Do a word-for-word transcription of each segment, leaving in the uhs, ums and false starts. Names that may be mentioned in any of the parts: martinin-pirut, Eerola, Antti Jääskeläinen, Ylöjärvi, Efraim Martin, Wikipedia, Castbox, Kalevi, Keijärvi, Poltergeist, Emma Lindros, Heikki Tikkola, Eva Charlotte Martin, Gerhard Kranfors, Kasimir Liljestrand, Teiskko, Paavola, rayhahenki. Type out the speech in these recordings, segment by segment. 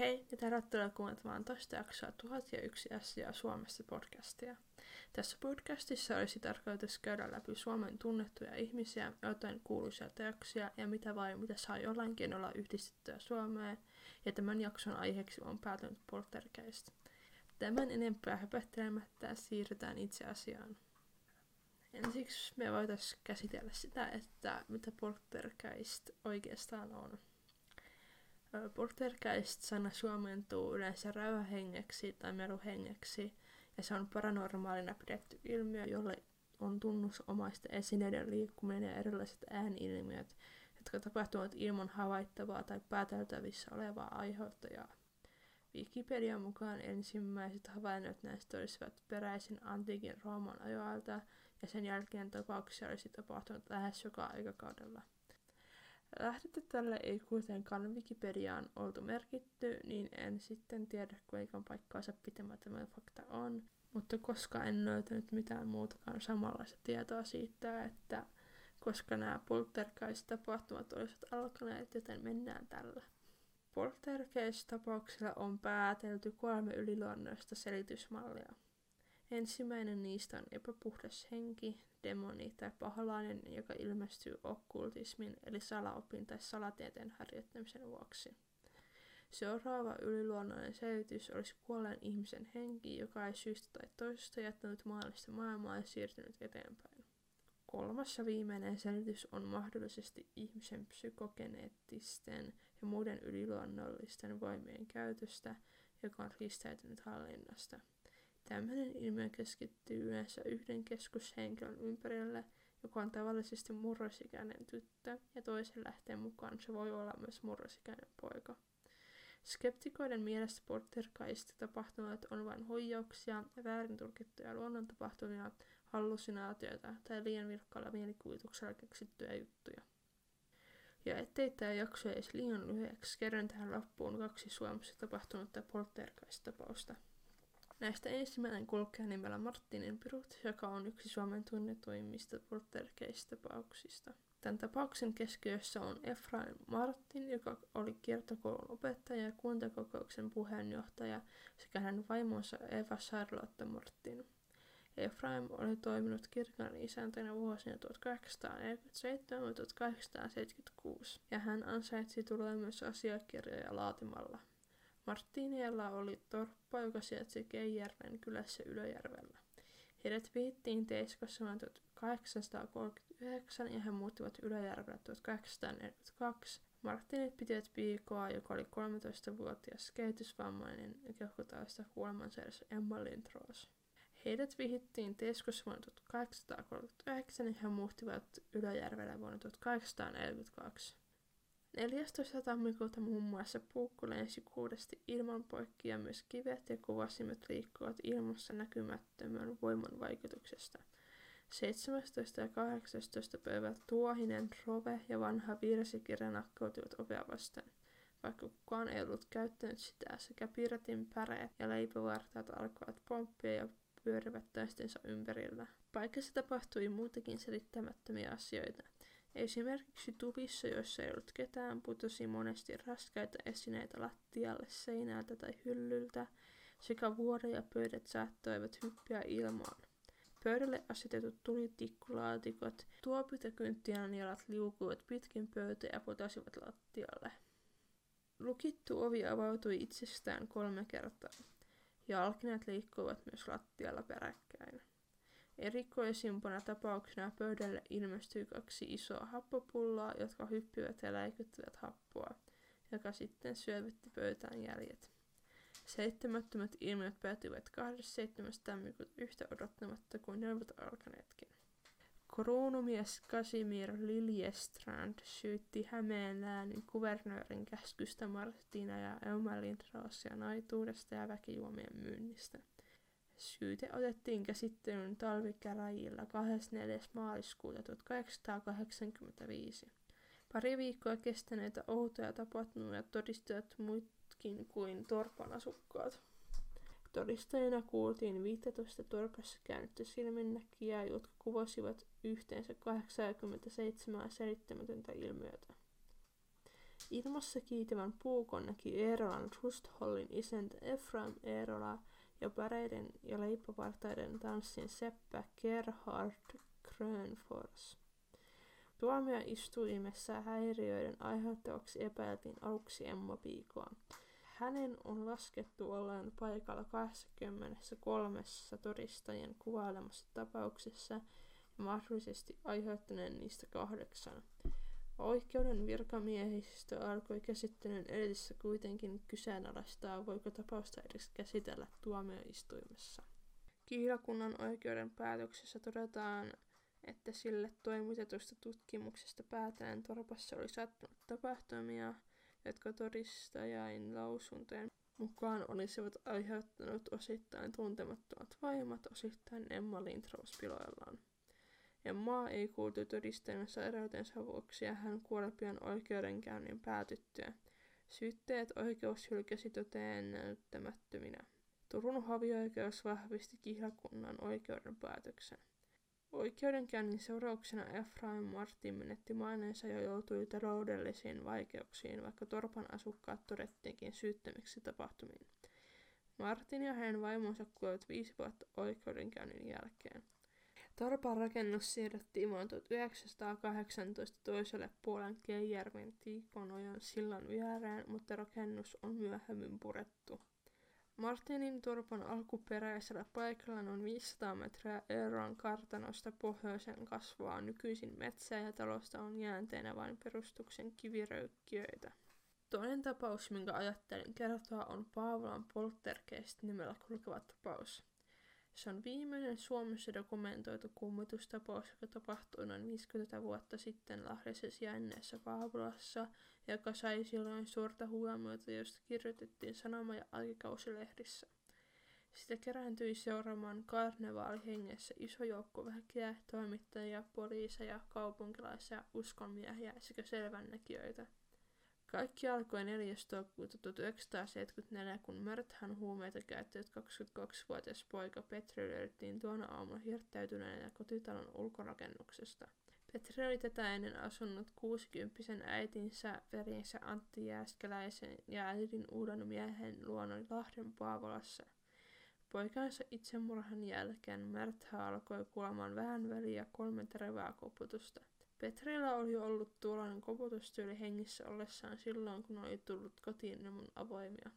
Hei ja tervetuloa kuuntelemaan toista jaksoa tuhat yksi asiaa Suomessa podcastia. Tässä podcastissa olisi tarkoitus käydä läpi Suomen tunnettuja ihmisiä, jotain kuuluisia teoksia ja mitä vai mitä saa jollainkin olla yhdistettyä Suomeen, ja tämän jakson aiheeksi on päätynyt Poltergeist. Tämän enempää höpöttelemättä siirrytään itse asiaan. Ensiksi me voitaisiin käsitellä sitä, että mitä Poltergeist oikeastaan on. Poltergeist-sana suomentuu yleensä räyhähengeksi tai meruhengeksi, ja se on paranormaalina pidetty ilmiö, jolle on tunnusomaista esineiden liikkuminen ja erilaiset äänilmiöt, jotka tapahtuvat ilman havaittavaa tai pääteltävissä olevaa aiheuttajaa. Wikipedian mukaan ensimmäiset havainnot näistä olisivat peräisin antiikin Rooman ajoilta, ja sen jälkeen tapauksia olisi tapahtunut lähes joka aikakaudella. Lähdettä tälle ei kuitenkaan Wikipediaan oltu merkitty, niin en sitten tiedä kuinka paikkaansa pitämä tämä fakta on, mutta koska en löytänyt mitään muutakaan samanlaista tietoa siitä, että koska nämä poltergeist-tapahtumat olisivat alkaneet, joten mennään tällä. Poltergeist-tapauksilla on päätelty kolme yliluonnollista selitysmallia. Ensimmäinen niistä on epäpuhdas henki, demoni tai paholainen, joka ilmestyy okkultismin eli salaopin tai salatieteen harjoittamisen vuoksi. Seuraava yliluonnollinen selitys olisi kuolleen ihmisen henki, joka ei syystä tai toisesta jättänyt maallista maailmaa ja siirtynyt eteenpäin. Kolmas ja viimeinen selitys on mahdollisesti ihmisen psykogeneettisten ja muiden yliluonnollisten voimien käytöstä, joka on ristäytynyt hallinnasta. Tämmöinen ilmiö keskittyy yleensä yhden keskushenkilön ympärille, joka on tavallisesti murrosikäinen tyttö, ja toisen lähteen mukaan se voi olla myös murrosikäinen poika. Skeptikoiden mielestä poltergeist-tapahtumat on vain huijauksia ja väärin tulkittuja luonnontapahtumia, hallusinaatioita tai liian virkkaalla mielikuvituksella keksittyjä juttuja. Ja ettei tämä jakso edes liian lyhyeksi, kerron tähän loppuun kaksi Suomessa tapahtunutta poltergeist-tapausta. Näistä ensimmäinen kulkee nimellä Martinin pirut, joka on yksi Suomen tunnetuimmista poltergeist-tapauksista. Tämän tapauksen keskiössä on Efraim Martin, joka oli kiertokoulun opettaja ja kuntakokouksen puheenjohtaja sekä hänen vaimonsa Eva Charlotte Martin. Efraim oli toiminut kirkon isäntänä vuosina tuhatkahdeksansataaneljäkymmentäseitsemän–tuhatkahdeksansataaseitsemänkymmentäkuusi, ja hän ansaitsi tuloja myös asiakirjoja laatimalla. Martiniella oli torppa, joka sijaitsi Keijärven kylässä Ylöjärvellä. Heidät vihittiin Teiskossa tuhatkahdeksansataakolmekymmentäyhdeksän ja he muuttivat Ylöjärvellä tuhatkahdeksansataaneljäkymmentäkaksi. Martinit pitivät piikoa, joka oli kolmetoistavuotias kehitysvammainen ja keuhkotausta kuolemansairaus Emma Lindros. Heidät vihittiin Teiskossa vuonna tuhatkahdeksansataakolmekymmentäyhdeksän ja he muuttivat Ylöjärvellä vuonna tuhatkahdeksansataaneljäkymmentäkaksi. neljästoista tammikuuta muun muassa puukko lensi kuudesti ilman poikki ja myös kivet ja kuvasimet liikkuvat ilmassa näkymättömän voiman vaikutuksesta. seitsemästoista ja kahdeksastoista päivä tuohinen, rove ja vanha virsikirja nakkautuivat ovea vastaan. Vaikka kukaan ei ollut käyttänyt sitä, sekä piiratin päreet ja leipävartaat alkoivat pomppia ja pyörivät toistensa ympärillä. Paikassa tapahtui muutakin selittämättömiä asioita. Esimerkiksi tuvissa, joissa ei ollut ketään, putosi monesti raskaita esineitä lattialle, seinältä tai hyllyltä, sekä vuori ja pöydät saattoivat hyppiä ilmaan. Pöydälle asetetut tulitikkulaatikot, tuopit ja kynttilänjalat liukuivat pitkin pöytää ja potasivat lattialle. Lukittu ovi avautui itsestään kolme kertaa. Jalkineet liikkuivat myös lattialla peräkkäin. Erikoisimpana tapauksena pöydälle ilmestyi kaksi isoa happopulloa, jotka hyppivät ja läikyttivät happoa, joka sitten syövytti pöytään jäljet. Seitsemättömät ilmiöt päätyivät kahdeskymmenesseitsemäs tammikuuta yhtä odottamatta kuin ne ovat alkaneetkin. Kruunumies Kasimir Liljestrand syytti Hämeen läänin kuvernöörin käskystä Martina ja Emma Lindrosia naituudesta ja väkijuomien myynnistä. Syyte otettiin käsittelyyn talvikäräjillä kahdeskymmenesneljäs maaliskuuta tuhatkahdeksansataakahdeksankymmentäviisi. Pari viikkoa kestäneitä outoja tapahtumia todistivat muutkin kuin torpan asukkaat. Todistajina kuultiin viisitoista torpassa käynyttä silminnäkijää, jotka kuvasivat yhteensä kahdeksankymmentäseitsemän selittämätöntä ilmiötä. Ilmassa kiitävän puukon näki Eerolan Trusthollin isäntä Efraim Eerola ja päreiden ja leippäpartaiden tanssin seppä Gerhard Kranfors. Tuomioistuimessa häiriöiden aiheuttavaksi epäiltiin aluksi Emma Piikoa. Hänen on laskettu olleen paikalla kaksikymmentäkolme todistajien kuvailemassa tapauksessa ja mahdollisesti aiheuttaneen niistä kahdeksan. Oikeuden virkamiehistö alkoi käsittelyn edessä kuitenkin kyseenalaistaa, voiko tapausta edes käsitellä tuomioistuimessa. Kihlakunnan oikeuden päätöksessä todetaan, että sille toimitetusta tutkimuksesta päätellen torpassa oli sattunut tapahtumia, jotka todistajain lausuntojen mukaan olisivat aiheuttanut osittain tuntemattomat vaimat, osittain Emma Lindros piloillaan. Emmaa ei kuultu todistajan sairautensa vuoksi ja hän kuoli pian oikeudenkäynnin päätyttyä. Syytteet oikeus hylkäsi toteen näyttämättöminä. Turun hovioikeus vahvisti kihlakunnan oikeuden päätöksen. Oikeudenkäynnin seurauksena Efraim Martin menetti maineensa ja joutui taloudellisiin vaikeuksiin, vaikka torpan asukkaat todettiinkin syyttömiksi tapahtumiin. Martin ja hänen vaimonsa kuolivat viisi vuotta oikeudenkäynnin jälkeen. Torpan rakennus siirrettiin vuonna tuhatyhdeksänsataakahdeksantoista toiselle puolen Keijärven Tiikonojan sillan viereen, mutta rakennus on myöhemmin purettu. Martinin torpan alkuperäisellä paikalla noin viisisataa metriä Eerolan kartanosta pohjoisen kasvaa nykyisin metsää ja talosta on jäänteenä vain perustuksen kiviröykkiöitä. Toinen tapaus, minkä ajattelin kertoa, on Paavolan Poltergeist nimellä kulkeva tapaus. Se on viimeinen Suomessa dokumentoitu kummitustapaus, joka tapahtui noin viisikymmentä vuotta sitten Lahdessa sijainneessa Paavolassa, joka sai silloin suurta huomiota, josta kirjoitettiin sanoma- ja aikakausilehdissä. Sitä kerääntyi seuraamaan karnevaalihengessä iso joukko väkeä, toimittajia, poliiseja, kaupunkilaisia, uskonmiehiä sekä selvännäkijöitä. Kaikki alkoi neljäs toukokuuta tuhatyhdeksänsataaseitsemänkymmentäneljä, kun mörthän huumeita käyttänyt kaksikymmentäkaksivuotias poika Petri löydettiin tuona aamuna hirttäytyneenä kotitalon ulkorakennuksesta. Petri oli tätä ennen asunut kuusikymppisen äitinsä, verinsä Antti Jääskeläisen ja äidin uuden miehen luona Lahden Paavolassa. Poikansa itsemurhan jälkeen mörthä alkoi kuolemaan vähän väliä kolme tervää koputusta. Petrillä oli ollut tuollainen koputustyyli hengissä ollessaan silloin, kun oli tullut kotiin ilman avoimia.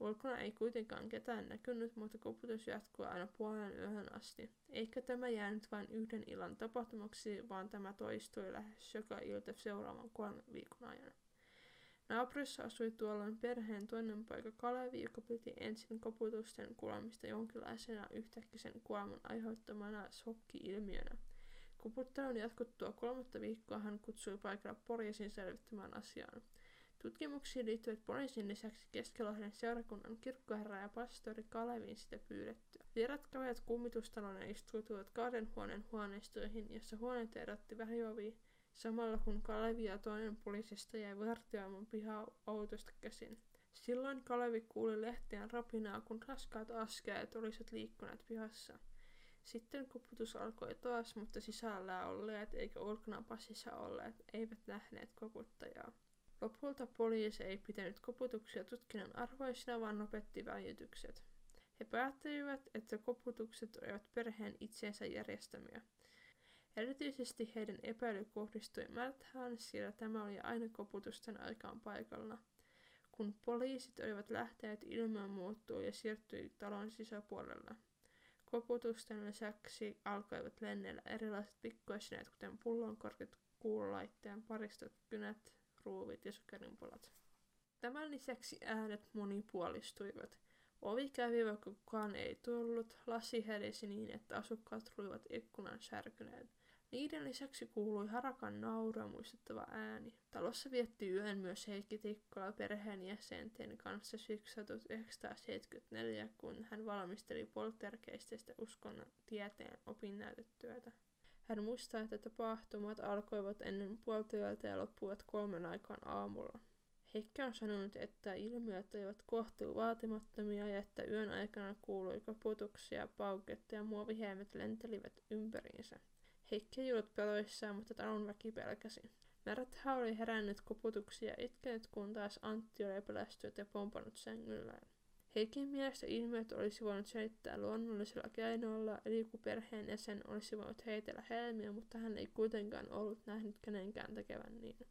Ulkona ei kuitenkaan ketään näkynyt, mutta koputus jatkui aina puolen yöhön asti. Eikä tämä jäänyt vain yhden illan tapahtumaksi, vaan tämä toistui lähes joka ilta seuraavan kolmen viikon ajan. Naapurissa asui tuolloin perheen toinen poika Kalevi, joka piti ensin koputusten kuolemista jonkinlaisena yhtäkkisen kuoleman aiheuttamana shokki-ilmiönä. Koputtelun jatkuttua kolmatta viikkoa hän kutsui paikalla poliisin selvittämään asiaan. Tutkimuksiin liittyvät poliisin lisäksi Keski-Lahden seurakunnan kirkkoherra ja pastori Kaleviin sitä pyydetty. Vierat kävivät kummitustalon ja istuutuivat kahden huoneen huoneistoihin, jossa huoneita erotti väliovi, samalla kun Kalevi ja toinen poliisista jäi vartioimaan pihaa autosta käsin. Silloin Kalevi kuuli lehtien rapinaa, kun raskaat askeet olisivat liikkuneet pihassa. Sitten koputus alkoi taas, mutta sisällä olleet eikä ulkona passissa olleet eivät nähneet koputtajaa. Lopulta poliisi ei pitänyt koputuksia tutkinnan arvoisina, vaan lopetti väijytykset. He päättelivät, että koputukset olivat perheen itseensä järjestämiä. Erityisesti heidän epäily kohdistui märthään, sillä tämä oli aina koputusten aikaan paikalla. Kun poliisit olivat lähteneet, ilme muuttui ja siirtyi talon sisäpuolelle. Koputusten lisäksi alkoivat lennellä erilaiset pikkuesineet, kuten pullonkorkit, kuulolaitteen paristot, kynät, ruuvit ja sokerinpalat. Tämän lisäksi äänet monipuolistuivat. Ovi kävi, vaikka kukaan ei tullut, lasi herisi niin, että asukkaat ruivat ikkunan särkyneet. Niiden lisäksi kuului harakan naurua muistuttava ääni. Talossa vietti yön myös Heikki Tikkola perheenjäsenten kanssa syksyllä tuhatyhdeksänsataaseitsemänkymmentäneljä, kun hän valmisteli poltergeisteistä uskonnon tieteen opinnäytetyötä. Hän muistaa, että tapahtumat alkoivat ennen puolta ja loppuivat kolmen aikaan aamulla. Heikki on sanonut, että ilmiöt olivat kohtuu vaatimattomia ja että yön aikana kuului koputuksia, pauketta ja muoviheimet lentelivät ympäriinsä. Heikki ei ollut peloissaan, mutta talon väki pelkäsi. Märtha oli herännyt koputuksia itkenyt, kun taas Antti oli pelästynyt ja pompannut sängyllään. Heikin mielestä ilmiöt olisi voinut selittää luonnollisella keinoilla, eli kun perheen jäsen olisi voinut heitellä helmiä, mutta hän ei kuitenkaan ollut nähnyt kenenkään tekevän niin.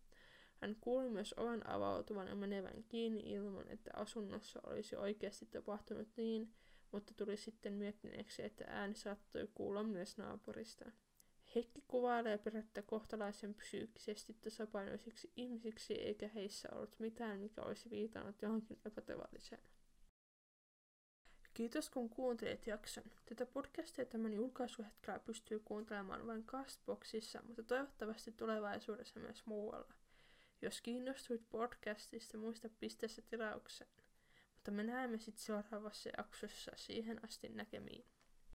Hän kuuli myös oven avautuvan ja menevän kiinni ilman, että asunnossa olisi oikeasti tapahtunut niin, mutta tuli sitten miettineeksi, että ääni saattoi kuulla myös naapurista. Heikki kuvailee perhettä kohtalaisen psyykkisesti tasapainoisiksi ihmisiksi, eikä heissä ollut mitään, mikä olisi viitannut johonkin epätavalliseen. Kiitos kun kuuntelit jakson. Tätä podcastia tämän julkaisuhetkellä pystyy kuuntelemaan vain Castboxissa, mutta toivottavasti tulevaisuudessa myös muualla. Jos kiinnostuit podcastista, muista pistää se tilaukseen. Mutta me näemme sitten seuraavassa jaksossa. Siihen asti näkemiin.